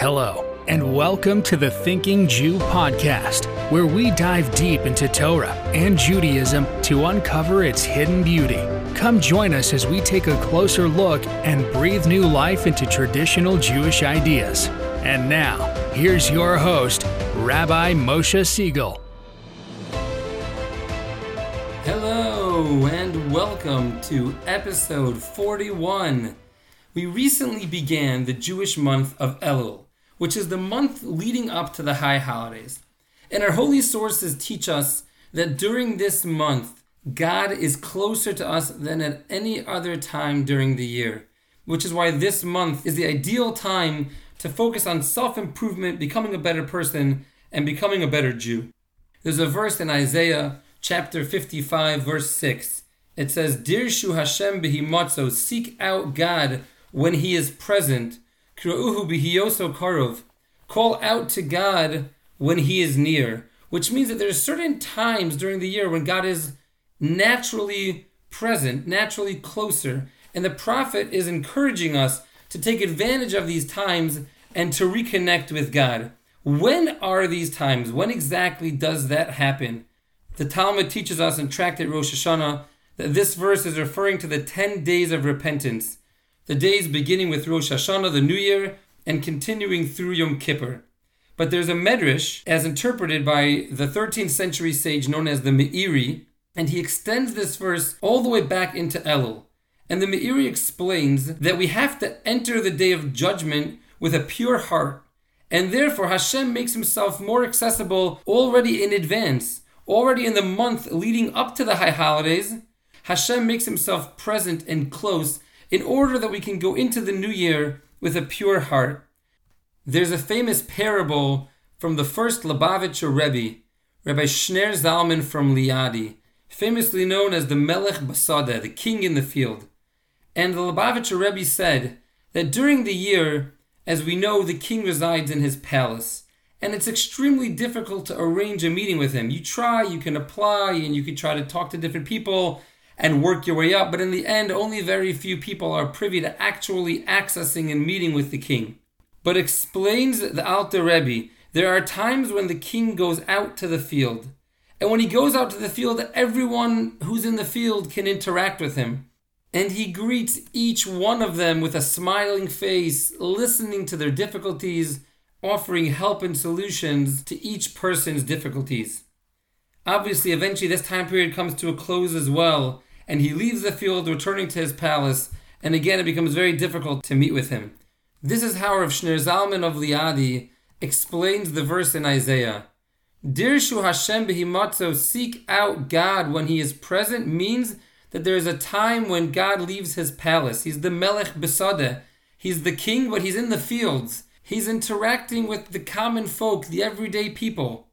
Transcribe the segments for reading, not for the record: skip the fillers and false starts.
Hello, and welcome to the Thinking Jew Podcast, where we dive deep into Torah and Judaism to uncover its hidden beauty. Come join us as we take a closer look and breathe new life into traditional Jewish ideas. And now, here's your host, Rabbi Moshe Siegel. Hello, and welcome to episode 41. We recently began the Jewish month of Elul, which is the month leading up to the high holidays. And our holy sources teach us that during this month, God is closer to us than at any other time during the year, which is why this month is the ideal time to focus on self-improvement, becoming a better person, and becoming a better Jew. There's a verse in Isaiah chapter 55, verse 6. It says, Dirshu Hashem behimatzo, seek out God when He is present, Kira'uhu bihiyoso karov, call out to God when He is near, which means that there are certain times during the year when God is naturally present, naturally closer, and the prophet is encouraging us to take advantage of these times and to reconnect with God. When are these times? When exactly does that happen? The Talmud teaches us in Tractate Rosh Hashanah that this verse is referring to the 10 days of repentance, the days beginning with Rosh Hashanah, the New Year, and continuing through Yom Kippur. But there's a medrash, as interpreted by the 13th century sage known as the Me'iri, and he extends this verse all the way back into Elul. And the Me'iri explains that we have to enter the day of judgment with a pure heart, and therefore Hashem makes Himself more accessible already in advance, already in the month leading up to the high holidays. Hashem makes Himself present and close in order that we can go into the new year with a pure heart. There's a famous parable from the first Lubavitcher Rebbe, Rabbi Shneur Zalman from Liadi, famously known as the Melech Basada, the king in the field. And the Lubavitcher Rebbe said that during the year, as we know, the king resides in his palace, and it's extremely difficult to arrange a meeting with him. You try, you can apply, and you can try to talk to different people and work your way up, but in the end, only very few people are privy to actually accessing and meeting with the king. But explains the Alter Rebbe, there are times when the king goes out to the field. And when he goes out to the field, everyone who's in the field can interact with him. And he greets each one of them with a smiling face, listening to their difficulties, offering help and solutions to each person's difficulties. Obviously, eventually this time period comes to a close as well, and he leaves the field, returning to his palace, and again it becomes very difficult to meet with him. This is how Rav Shneur Zalman of Liadi explains the verse in Isaiah. Dirshu Hashem behimatzo, seek out God when He is present, means that there is a time when God leaves His palace. He's the Melech Besadeh. He's the king, but He's in the fields. He's interacting with the common folk, the everyday people.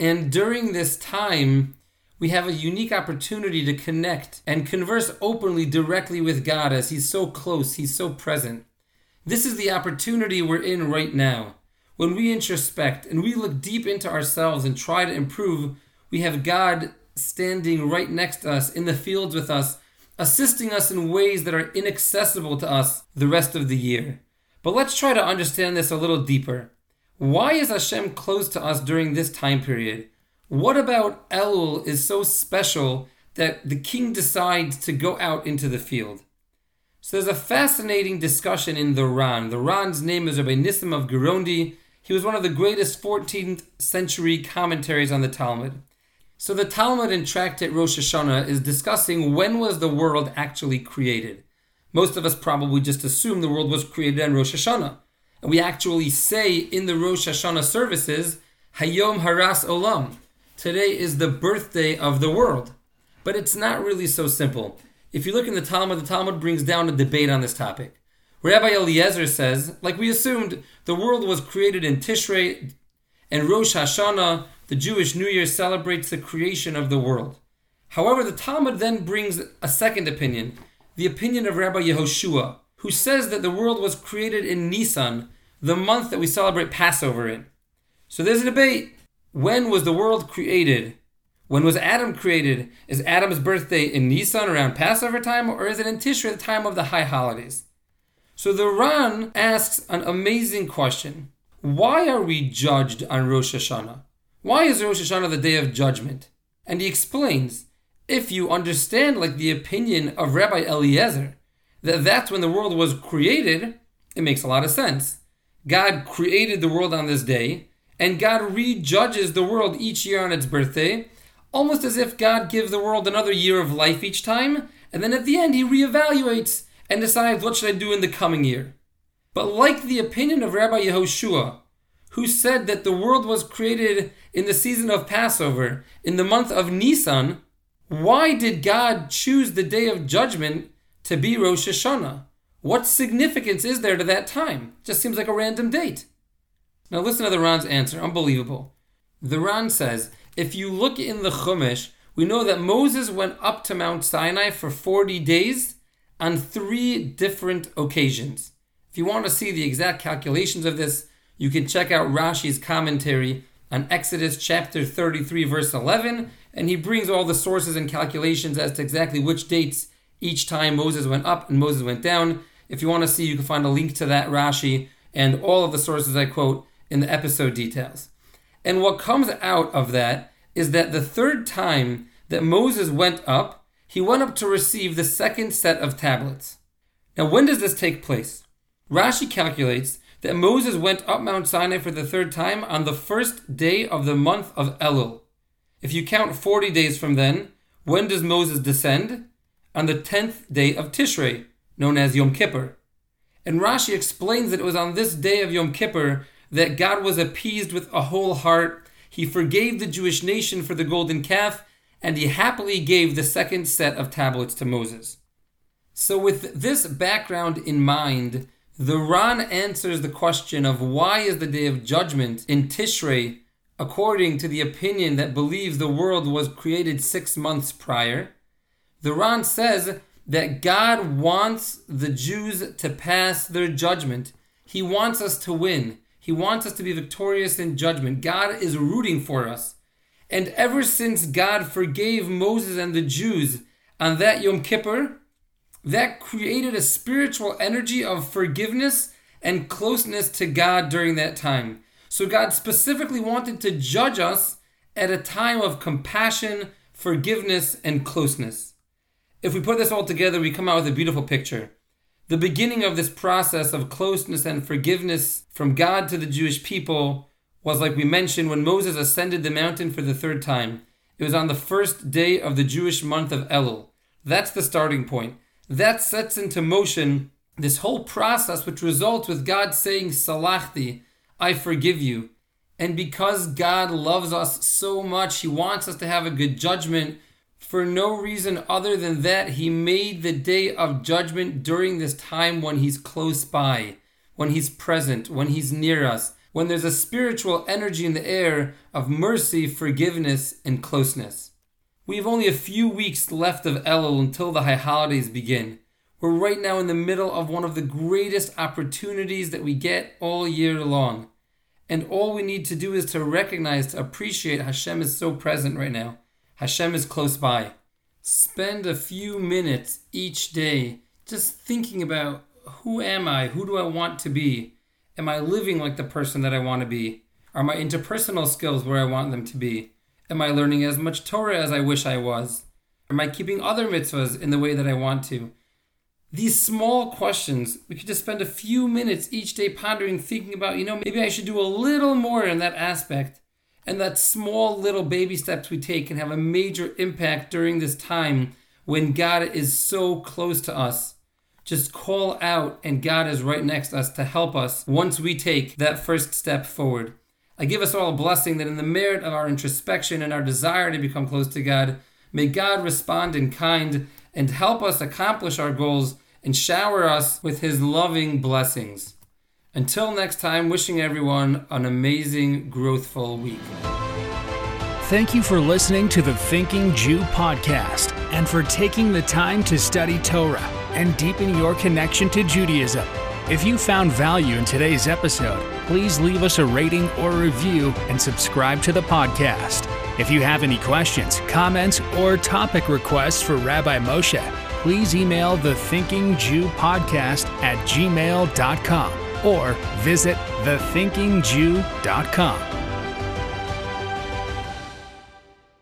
And during this time, we have a unique opportunity to connect and converse openly, directly with God, as He's so close, He's so present. This is the opportunity we're in right now. When we introspect and we look deep into ourselves and try to improve, we have God standing right next to us, in the fields with us, assisting us in ways that are inaccessible to us the rest of the year. But let's try to understand this a little deeper. Why is Hashem close to us during this time period? What about Elul is so special that the king decides to go out into the field? So there's a fascinating discussion in the Ran. The Ran's name is Rabbi Nisim of Girondi. He was one of the greatest 14th century commentaries on the Talmud. So the Talmud in Tractate Rosh Hashanah is discussing when was the world actually created. Most of us probably just assume the world was created on Rosh Hashanah. And we actually say in the Rosh Hashanah services, Hayom Haras Olam. Today is the birthday of the world. But it's not really so simple. If you look in the Talmud brings down a debate on this topic. Rabbi Eliezer says, like we assumed, the world was created in Tishrei, and Rosh Hashanah, the Jewish New Year, celebrates the creation of the world. However, the Talmud then brings a second opinion, the opinion of Rabbi Yehoshua, who says that the world was created in Nisan, the month that we celebrate Passover in. So there's a debate. When was the world created? When was Adam created? Is Adam's birthday in Nisan around Passover time, or is it in Tishrei, the time of the high holidays? So the Ran asks an amazing question. Why are we judged on Rosh Hashanah? Why is Rosh Hashanah the day of judgment? And he explains, if you understand like the opinion of Rabbi Eliezer, that that's when the world was created, it makes a lot of sense. God created the world on this day, and God rejudges the world each year on its birthday, almost as if God gives the world another year of life each time, and then at the end he reevaluates and decides, what should I do in the coming year? But like the opinion of Rabbi Yehoshua, who said that the world was created in the season of Passover, in the month of Nisan, why did God choose the day of judgment to be Rosh Hashanah? What significance is there to that time? Just seems like a random date. Now listen to the Ran's answer, unbelievable. The Ran says, if you look in the Chumash, we know that Moses went up to Mount Sinai for 40 days on 3 different occasions. If you want to see the exact calculations of this, you can check out Rashi's commentary on Exodus chapter 33, verse 11, and he brings all the sources and calculations as to exactly which dates each time Moses went up and Moses went down. If you want to see, you can find a link to that Rashi and all of the sources I quote in the episode details. And what comes out of that is that the third time that Moses went up, he went up to receive the second set of tablets. Now, when does this take place? Rashi calculates that Moses went up Mount Sinai for the third time on the first day of the month of Elul. If you count 40 days from then, when does Moses descend? On the 10th day of Tishrei, known as Yom Kippur. And Rashi explains that it was on this day of Yom Kippur that God was appeased with a whole heart. He forgave the Jewish nation for the golden calf, and he happily gave the second set of tablets to Moses. So with this background in mind, the Ran answers the question of why is the day of judgment in Tishrei according to the opinion that believes the world was created 6 months prior. The Ran says that God wants the Jews to pass their judgment. He wants us to win. He wants us to be victorious in judgment. God is rooting for us. And ever since God forgave Moses and the Jews on that Yom Kippur, that created a spiritual energy of forgiveness and closeness to God during that time. So God specifically wanted to judge us at a time of compassion, forgiveness, and closeness. If we put this all together, we come out with a beautiful picture. The beginning of this process of closeness and forgiveness from God to the Jewish people was, like we mentioned, when Moses ascended the mountain for the third time. It was on the first day of the Jewish month of Elul. That's the starting point. That sets into motion this whole process which results with God saying, Salachti, I forgive you. And because God loves us so much, he wants us to have a good judgment. For no reason other than that, he made the day of judgment during this time when he's close by, when he's present, when he's near us, when there's a spiritual energy in the air of mercy, forgiveness, and closeness. We have only a few weeks left of Elul until the high holidays begin. We're right now in the middle of one of the greatest opportunities that we get all year long. And all we need to do is to recognize, to appreciate Hashem is so present right now. Hashem is close by. Spend a few minutes each day just thinking about, who am I? Who do I want to be? Am I living like the person that I want to be? Are my interpersonal skills where I want them to be? Am I learning as much Torah as I wish I was? Am I keeping other mitzvahs in the way that I want to? These small questions, we could just spend a few minutes each day pondering, thinking about, maybe I should do a little more in that aspect. And that small little baby steps we take can have a major impact during this time when God is so close to us. Just call out and God is right next to us to help us once we take that first step forward. I give us all a blessing that in the merit of our introspection and our desire to become close to God, may God respond in kind and help us accomplish our goals and shower us with his loving blessings. Until next time, wishing everyone an amazing, growthful week. Thank you for listening to the Thinking Jew podcast and for taking the time to study Torah and deepen your connection to Judaism. If you found value in today's episode, please leave us a rating or review and subscribe to the podcast. If you have any questions, comments, or topic requests for Rabbi Moshe, please email the Thinking Jew Podcast at gmail.com or visit thethinkingjew.com.